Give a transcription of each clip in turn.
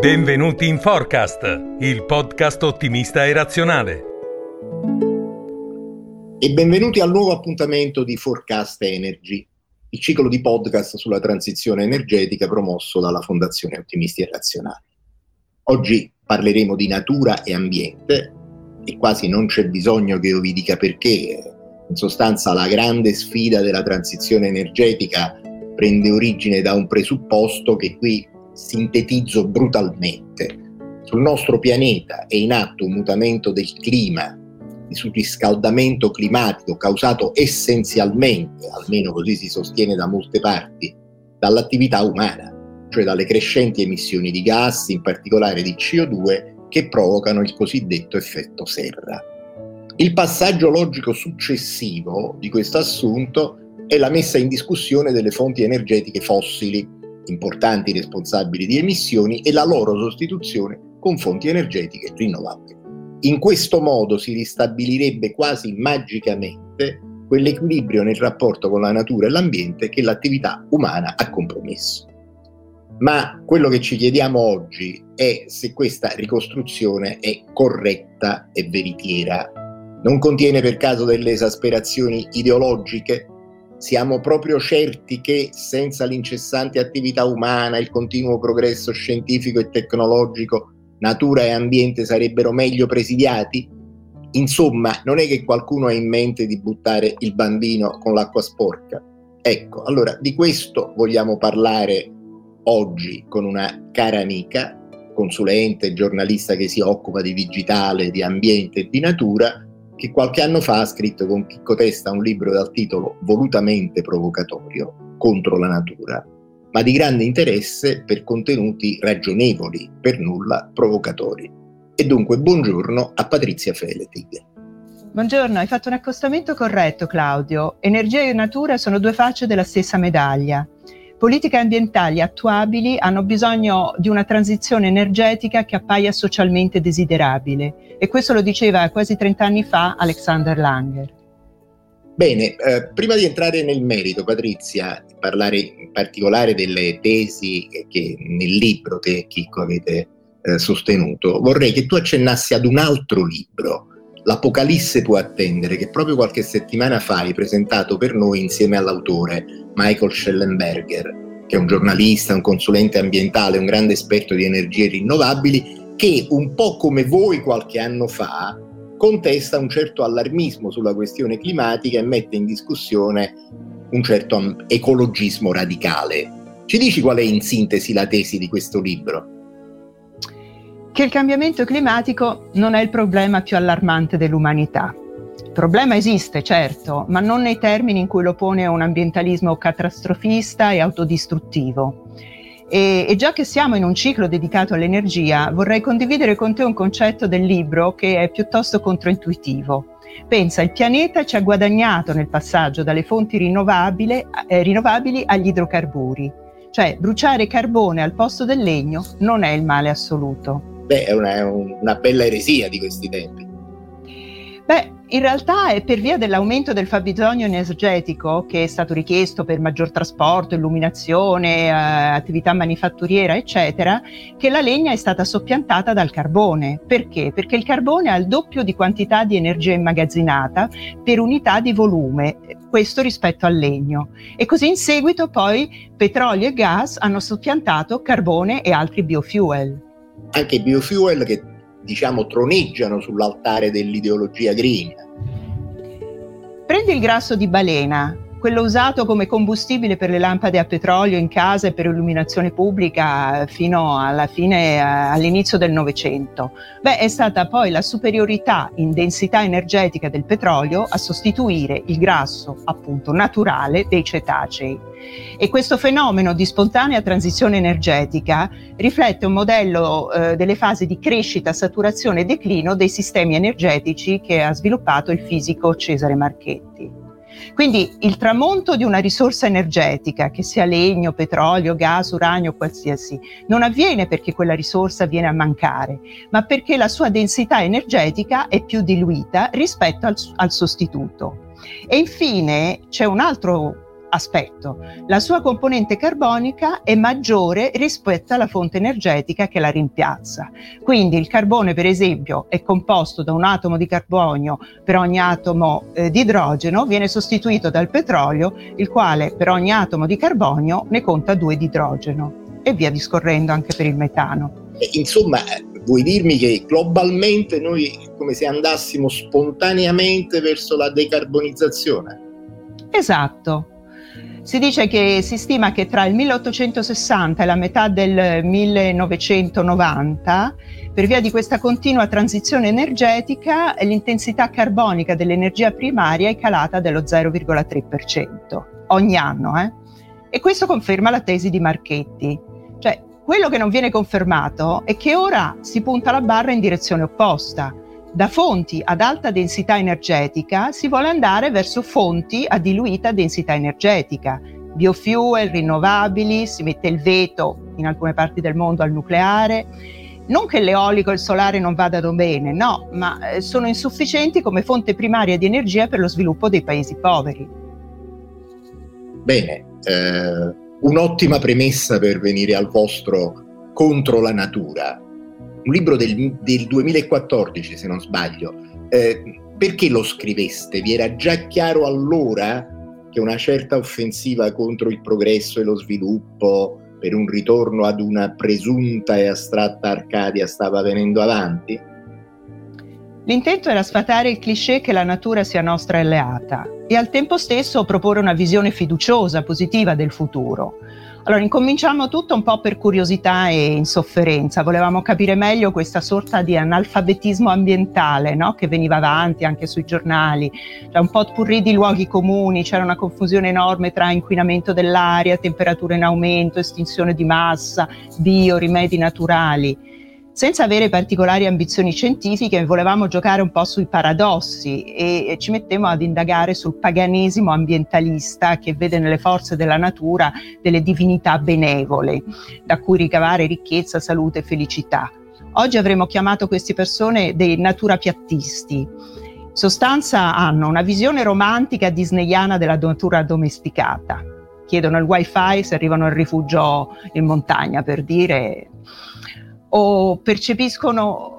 Benvenuti in Forecast, il podcast ottimista e razionale. E benvenuti al nuovo appuntamento di Forecast Energy, il ciclo di podcast sulla transizione energetica promosso dalla Fondazione Ottimisti e Razionali. Oggi parleremo di natura e ambiente e quasi non c'è bisogno che io vi dica perché. In sostanza, la grande sfida della transizione energetica prende origine da un presupposto che qui sintetizzo brutalmente. Sul nostro pianeta è in atto un mutamento del clima, di surriscaldamento climatico causato essenzialmente, almeno così si sostiene da molte parti, dall'attività umana, cioè dalle crescenti emissioni di gas, in particolare di CO2, che provocano il cosiddetto effetto serra. Il passaggio logico successivo di questo assunto è la messa in discussione delle fonti energetiche fossili, importanti responsabili di emissioni, e la loro sostituzione con fonti energetiche rinnovabili. In questo modo si ristabilirebbe quasi magicamente quell'equilibrio nel rapporto con la natura e l'ambiente che l'attività umana ha compromesso. Ma quello che ci chiediamo oggi è se questa ricostruzione è corretta e veritiera. Non contiene per caso delle esasperazioni ideologiche? Siamo proprio certi che senza l'incessante attività umana, il continuo progresso scientifico e tecnologico, natura e ambiente sarebbero meglio presidiati? Insomma, non è che qualcuno ha in mente di buttare il bambino con l'acqua sporca? Ecco, allora di questo vogliamo parlare oggi con una cara amica, consulente, giornalista che si occupa di digitale, di ambiente e di natura, che qualche anno fa ha scritto con Chicco Testa un libro dal titolo volutamente provocatorio, Contro la natura, ma di grande interesse per contenuti ragionevoli, per nulla provocatori. E dunque buongiorno a Patrizia Feletig. Buongiorno, hai fatto un accostamento corretto, Claudio. Energia e natura sono due facce della stessa medaglia. Politiche ambientali attuabili hanno bisogno di una transizione energetica che appaia socialmente desiderabile, e questo lo diceva quasi 30 anni fa Alexander Langer. Bene, prima di entrare nel merito, Patrizia, parlare in particolare delle tesi che nel libro te e Chicco avete sostenuto, vorrei che tu accennassi ad un altro libro, L'Apocalisse può attendere, che proprio qualche settimana fa hai presentato per noi insieme all'autore Michael Schellenberger, che è un giornalista, un consulente ambientale, un grande esperto di energie rinnovabili, che un po' come voi qualche anno fa contesta un certo allarmismo sulla questione climatica e mette in discussione un certo ecologismo radicale. Ci dici qual è in sintesi la tesi di questo libro? Che il cambiamento climatico non è il problema più allarmante dell'umanità. Il problema esiste, certo, ma non nei termini in cui lo pone un ambientalismo catastrofista e autodistruttivo. E già che siamo in un ciclo dedicato all'energia, vorrei condividere con te un concetto del libro che è piuttosto controintuitivo. Pensa, il pianeta ci ha guadagnato nel passaggio dalle fonti rinnovabili agli idrocarburi. Cioè, bruciare carbone al posto del legno non è il male assoluto. Beh, è una bella eresia di questi tempi. Beh, in realtà è per via dell'aumento del fabbisogno energetico che è stato richiesto per maggior trasporto, illuminazione, attività manifatturiera, eccetera, che la legna è stata soppiantata dal carbone. Perché? Perché il carbone ha il doppio di quantità di energia immagazzinata per unità di volume, questo rispetto al legno. E così in seguito poi petrolio e gas hanno soppiantato carbone e altri biofuel. Anche i biofuel che, diciamo, troneggiano sull'altare dell'ideologia green. Prendi il grasso di balena, quello usato come combustibile per le lampade a petrolio in casa e per illuminazione pubblica fino alla fine, all'inizio del Novecento. Beh, è stata poi la superiorità in densità energetica del petrolio a sostituire il grasso, appunto, naturale dei cetacei. E questo fenomeno di spontanea transizione energetica riflette un modello delle fasi di crescita, saturazione e declino dei sistemi energetici che ha sviluppato il fisico Cesare Marchetti. Quindi il tramonto di una risorsa energetica, che sia legno, petrolio, gas, uranio, qualsiasi, non avviene perché quella risorsa viene a mancare, ma perché la sua densità energetica è più diluita rispetto al sostituto. E infine c'è un altro aspetto. La sua componente carbonica è maggiore rispetto alla fonte energetica che la rimpiazza. Quindi il carbone, per esempio, è composto da un atomo di carbonio per ogni atomo di idrogeno, viene sostituito dal petrolio, il quale per ogni atomo di carbonio ne conta 2 di idrogeno, e via discorrendo anche per il metano. Insomma, vuoi dirmi che globalmente noi è come se andassimo spontaneamente verso la decarbonizzazione? Esatto. Si dice che si stima che tra il 1860 e la metà del 1990, per via di questa continua transizione energetica, l'intensità carbonica dell'energia primaria è calata dello 0,3% ogni anno. E questo conferma la tesi di Marchetti. Cioè, quello che non viene confermato è che ora si punta la barra in direzione opposta. Da fonti ad alta densità energetica si vuole andare verso fonti a diluita densità energetica, biofuel, rinnovabili, si mette il veto in alcune parti del mondo al nucleare. Non che l'eolico e il solare non vadano bene, no, ma sono insufficienti come fonte primaria di energia per lo sviluppo dei paesi poveri. Bene, un'ottima premessa per venire al vostro Contro la natura, un libro del 2014 se non sbaglio. Perché lo scriveste? Vi era già chiaro allora che una certa offensiva contro il progresso e lo sviluppo per un ritorno ad una presunta e astratta Arcadia stava venendo avanti? L'intento era sfatare il cliché che la natura sia nostra alleata e al tempo stesso proporre una visione fiduciosa, positiva del futuro. Allora, incominciamo tutto un po' per curiosità e insofferenza. Volevamo capire meglio questa sorta di analfabetismo ambientale, no? Che veniva avanti anche sui giornali. Cioè, un potpourri di luoghi comuni, c'era una confusione enorme tra inquinamento dell'aria, temperature in aumento, estinzione di massa, bio, rimedi naturali. Senza avere particolari ambizioni scientifiche, volevamo giocare un po' sui paradossi e ci mettemmo ad indagare sul paganesimo ambientalista che vede nelle forze della natura delle divinità benevole, da cui ricavare ricchezza, salute e felicità. Oggi avremmo chiamato queste persone dei naturapiattisti. In sostanza hanno una visione romantica disneyana della natura domesticata. Chiedono il wifi se arrivano al rifugio in montagna, per dire, o percepiscono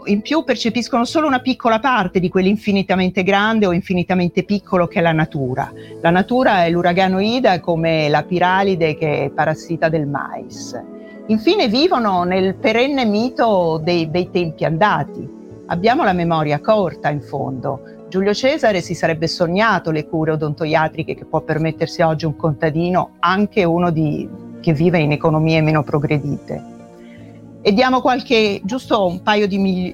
solo una piccola parte di quell'infinitamente grande o infinitamente piccolo che è la natura. La natura è l'uragano Ida come la piralide che è parassita del mais. Infine vivono nel perenne mito dei tempi andati. Abbiamo la memoria corta in fondo. Giulio Cesare si sarebbe sognato le cure odontoiatriche che può permettersi oggi un contadino, anche uno che vive in economie meno progredite. E diamo giusto un paio di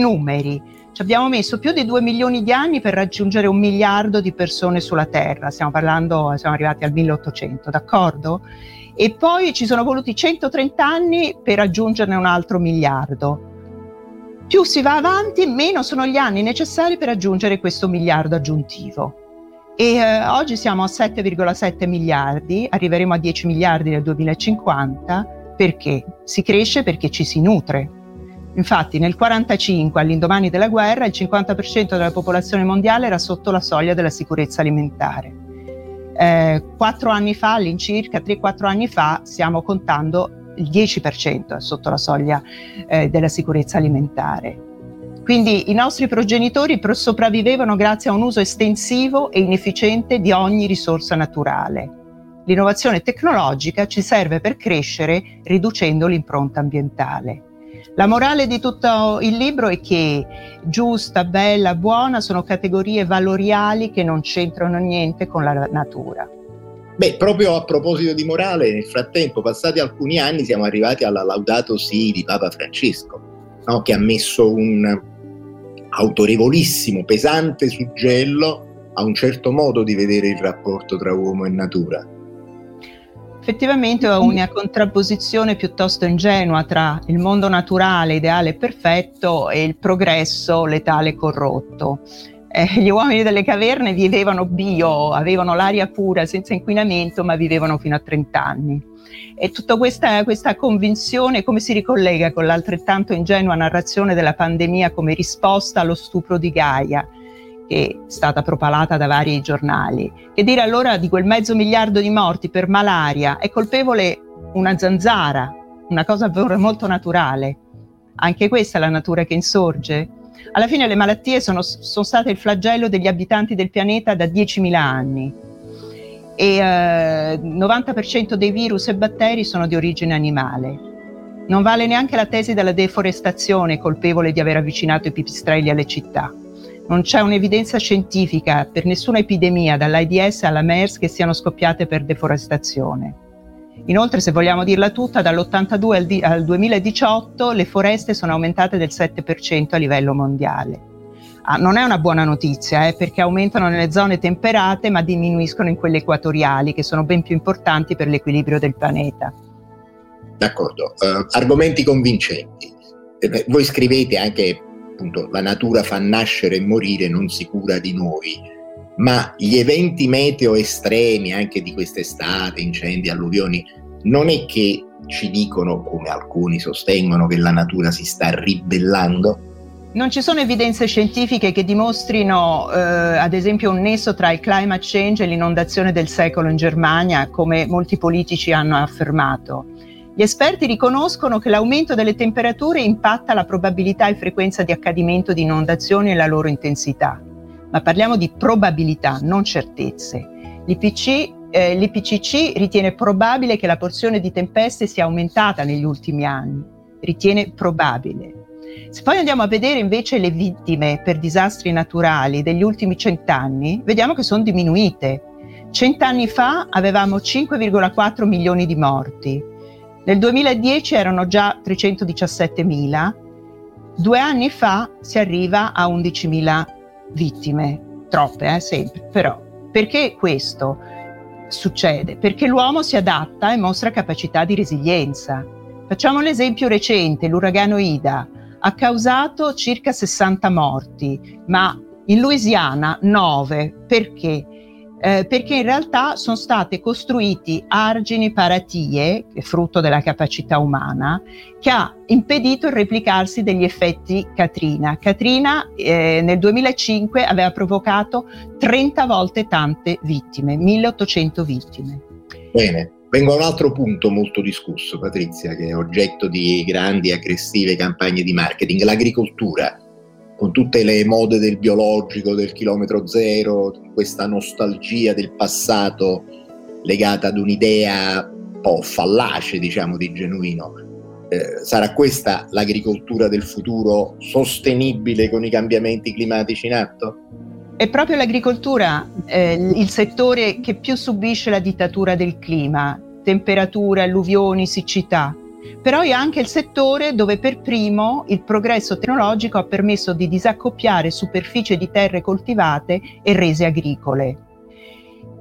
numeri. Ci abbiamo messo più di 2 milioni di anni per raggiungere 1 miliardo di persone sulla Terra. Siamo arrivati al 1800, d'accordo? E poi ci sono voluti 130 anni per raggiungerne un altro 1 miliardo. Più si va avanti, meno sono gli anni necessari per raggiungere questo 1 miliardo aggiuntivo. E oggi siamo a 7,7 miliardi, arriveremo a 10 miliardi nel 2050. Perché? Si cresce perché ci si nutre. Infatti nel 1945, all'indomani della guerra, il 50% della popolazione mondiale era sotto la soglia della sicurezza alimentare. 4 anni fa, all'incirca 3-4 anni fa, stiamo contando il 10% sotto la soglia della sicurezza alimentare. Quindi i nostri progenitori sopravvivevano grazie a un uso estensivo e inefficiente di ogni risorsa naturale. L'innovazione tecnologica ci serve per crescere riducendo l'impronta ambientale. La morale di tutto il libro è che giusta, bella, buona sono categorie valoriali che non c'entrano niente con la natura. Beh, proprio a proposito di morale, nel frattempo, passati alcuni anni, siamo arrivati alla Laudato sì di Papa Francesco, no? Che ha messo un autorevolissimo, pesante suggello a un certo modo di vedere il rapporto tra uomo e natura. Effettivamente ho una contrapposizione piuttosto ingenua tra il mondo naturale, ideale e perfetto, e il progresso letale e corrotto. Gli uomini delle caverne vivevano bio, avevano l'aria pura, senza inquinamento, ma vivevano fino a 30 anni. E tutta questa convinzione come si ricollega con l'altrettanto ingenua narrazione della pandemia come risposta allo stupro di Gaia, che è stata propalata da vari giornali. Che dire allora di quel 500 miliardi di morti per malaria? È colpevole una zanzara, una cosa molto naturale. Anche questa è la natura che insorge. Alla fine le malattie sono state il flagello degli abitanti del pianeta da 10.000 anni. E 90% dei virus e batteri sono di origine animale. Non vale neanche la tesi della deforestazione colpevole di aver avvicinato i pipistrelli alle città. Non c'è un'evidenza scientifica per nessuna epidemia, dall'AIDS alla MERS, che siano scoppiate per deforestazione. Inoltre, se vogliamo dirla tutta, dall'82 al 2018 le foreste sono aumentate del 7% a livello mondiale. Ah, non è una buona notizia, perché aumentano nelle zone temperate ma diminuiscono in quelle equatoriali, che sono ben più importanti per l'equilibrio del pianeta. D'accordo, argomenti convincenti. Voi scrivete anche, appunto, la natura fa nascere e morire, non si cura di noi. Ma gli eventi meteo estremi anche di quest'estate, incendi, alluvioni, non è che ci dicono, come alcuni sostengono, che la natura si sta ribellando? Non ci sono evidenze scientifiche che dimostrino, ad esempio, un nesso tra il climate change e l'inondazione del secolo in Germania, come molti politici hanno affermato. Gli esperti riconoscono che l'aumento delle temperature impatta la probabilità e frequenza di accadimento di inondazioni e la loro intensità. Ma parliamo di probabilità, non certezze. L'IPCC ritiene probabile che la porzione di tempeste sia aumentata negli ultimi anni. Ritiene probabile. Se poi andiamo a vedere invece le vittime per disastri naturali degli ultimi 100 anni, vediamo che sono diminuite. 100 anni fa avevamo 5,4 milioni di morti, nel 2010 erano già 317.000, 2 anni fa si arriva a 11.000 vittime, troppe sempre, però. Perché questo succede? Perché l'uomo si adatta e mostra capacità di resilienza. Facciamo l'esempio recente, l'uragano Ida. Ha causato circa 60 morti, ma in Louisiana 9. Perché? Perché in realtà sono state costruiti argini, paratie, frutto della capacità umana, che ha impedito il replicarsi degli effetti Katrina. Katrina nel 2005 aveva provocato 30 volte tante vittime, 1.800 vittime. Bene. Vengo a un altro punto molto discusso, Patrizia, che è oggetto di grandi e aggressive campagne di marketing, l'agricoltura, con tutte le mode del biologico, del chilometro zero, questa nostalgia del passato legata ad un'idea un po' fallace, diciamo, di genuino. Sarà questa l'agricoltura del futuro, sostenibile con i cambiamenti climatici in atto? È proprio l'agricoltura il settore che più subisce la dittatura del clima, temperature, alluvioni, siccità. Però è anche il settore dove per primo il progresso tecnologico ha permesso di disaccoppiare superfici di terre coltivate e rese agricole.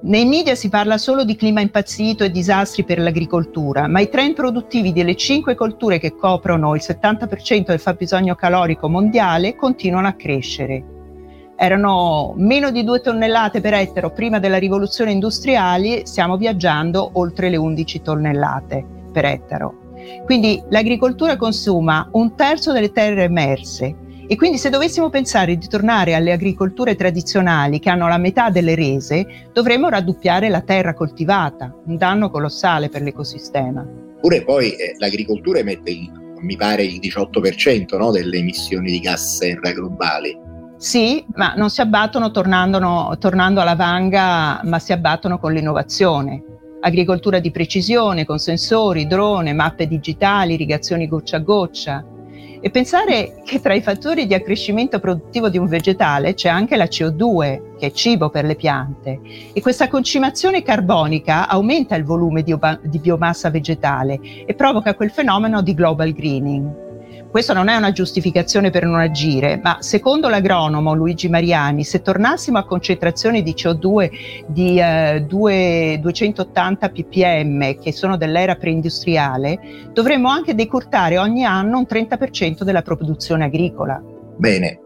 Nei media si parla solo di clima impazzito e disastri per l'agricoltura, ma i trend produttivi delle 5 colture che coprono il 70% del fabbisogno calorico mondiale continuano a crescere. Erano meno di 2 tonnellate per ettaro prima della rivoluzione industriale, stiamo viaggiando oltre le 11 tonnellate per ettaro. Quindi l'agricoltura consuma 1/3 delle terre emerse e quindi se dovessimo pensare di tornare alle agricolture tradizionali che hanno la metà delle rese, dovremmo raddoppiare la terra coltivata, un danno colossale per l'ecosistema. Pure poi l'agricoltura emette, mi pare, il 18%, no, delle emissioni di gas serra globali. Sì, ma non si abbattono tornando alla vanga, ma si abbattono con l'innovazione. Agricoltura di precisione, con sensori, drone, mappe digitali, irrigazioni goccia a goccia. E pensare che tra i fattori di accrescimento produttivo di un vegetale c'è anche la CO2, che è cibo per le piante. E questa concimazione carbonica aumenta il volume di biomassa vegetale e provoca quel fenomeno di global greening. Questo non è una giustificazione per non agire, ma secondo l'agronomo Luigi Mariani, se tornassimo a concentrazioni di CO2 di 280 ppm, che sono dell'era preindustriale, dovremmo anche decurtare ogni anno un 30% della produzione agricola. Bene,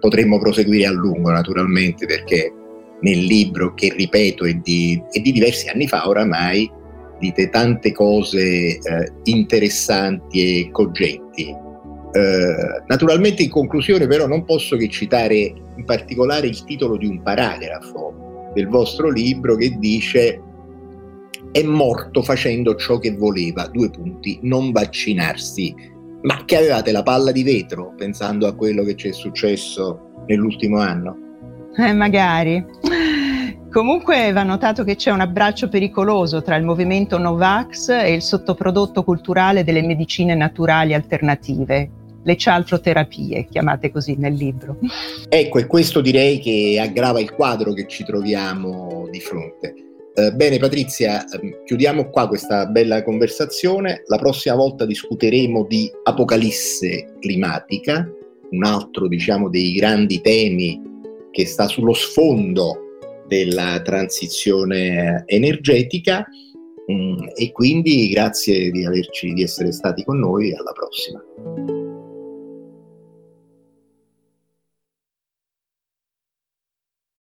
potremmo proseguire a lungo naturalmente, perché nel libro, che ripeto è di diversi anni fa oramai, dite tante cose interessanti e cogenti. Naturalmente in conclusione però non posso che citare in particolare il titolo di un paragrafo del vostro libro che dice: è morto facendo ciò che voleva, non vaccinarsi, ma che avevate la palla di vetro pensando a quello che ci è successo nell'ultimo anno? Magari. Comunque va notato che c'è un abbraccio pericoloso tra il movimento Novax e il sottoprodotto culturale delle medicine naturali alternative, le cialtroterapie, chiamate così nel libro. Ecco, e questo direi che aggrava il quadro che ci troviamo di fronte. Bene Patrizia, chiudiamo qua questa bella conversazione. La prossima volta discuteremo di apocalisse climatica, un altro, diciamo, dei grandi temi che sta sullo sfondo della transizione energetica, e quindi grazie di essere stati con noi. Alla prossima.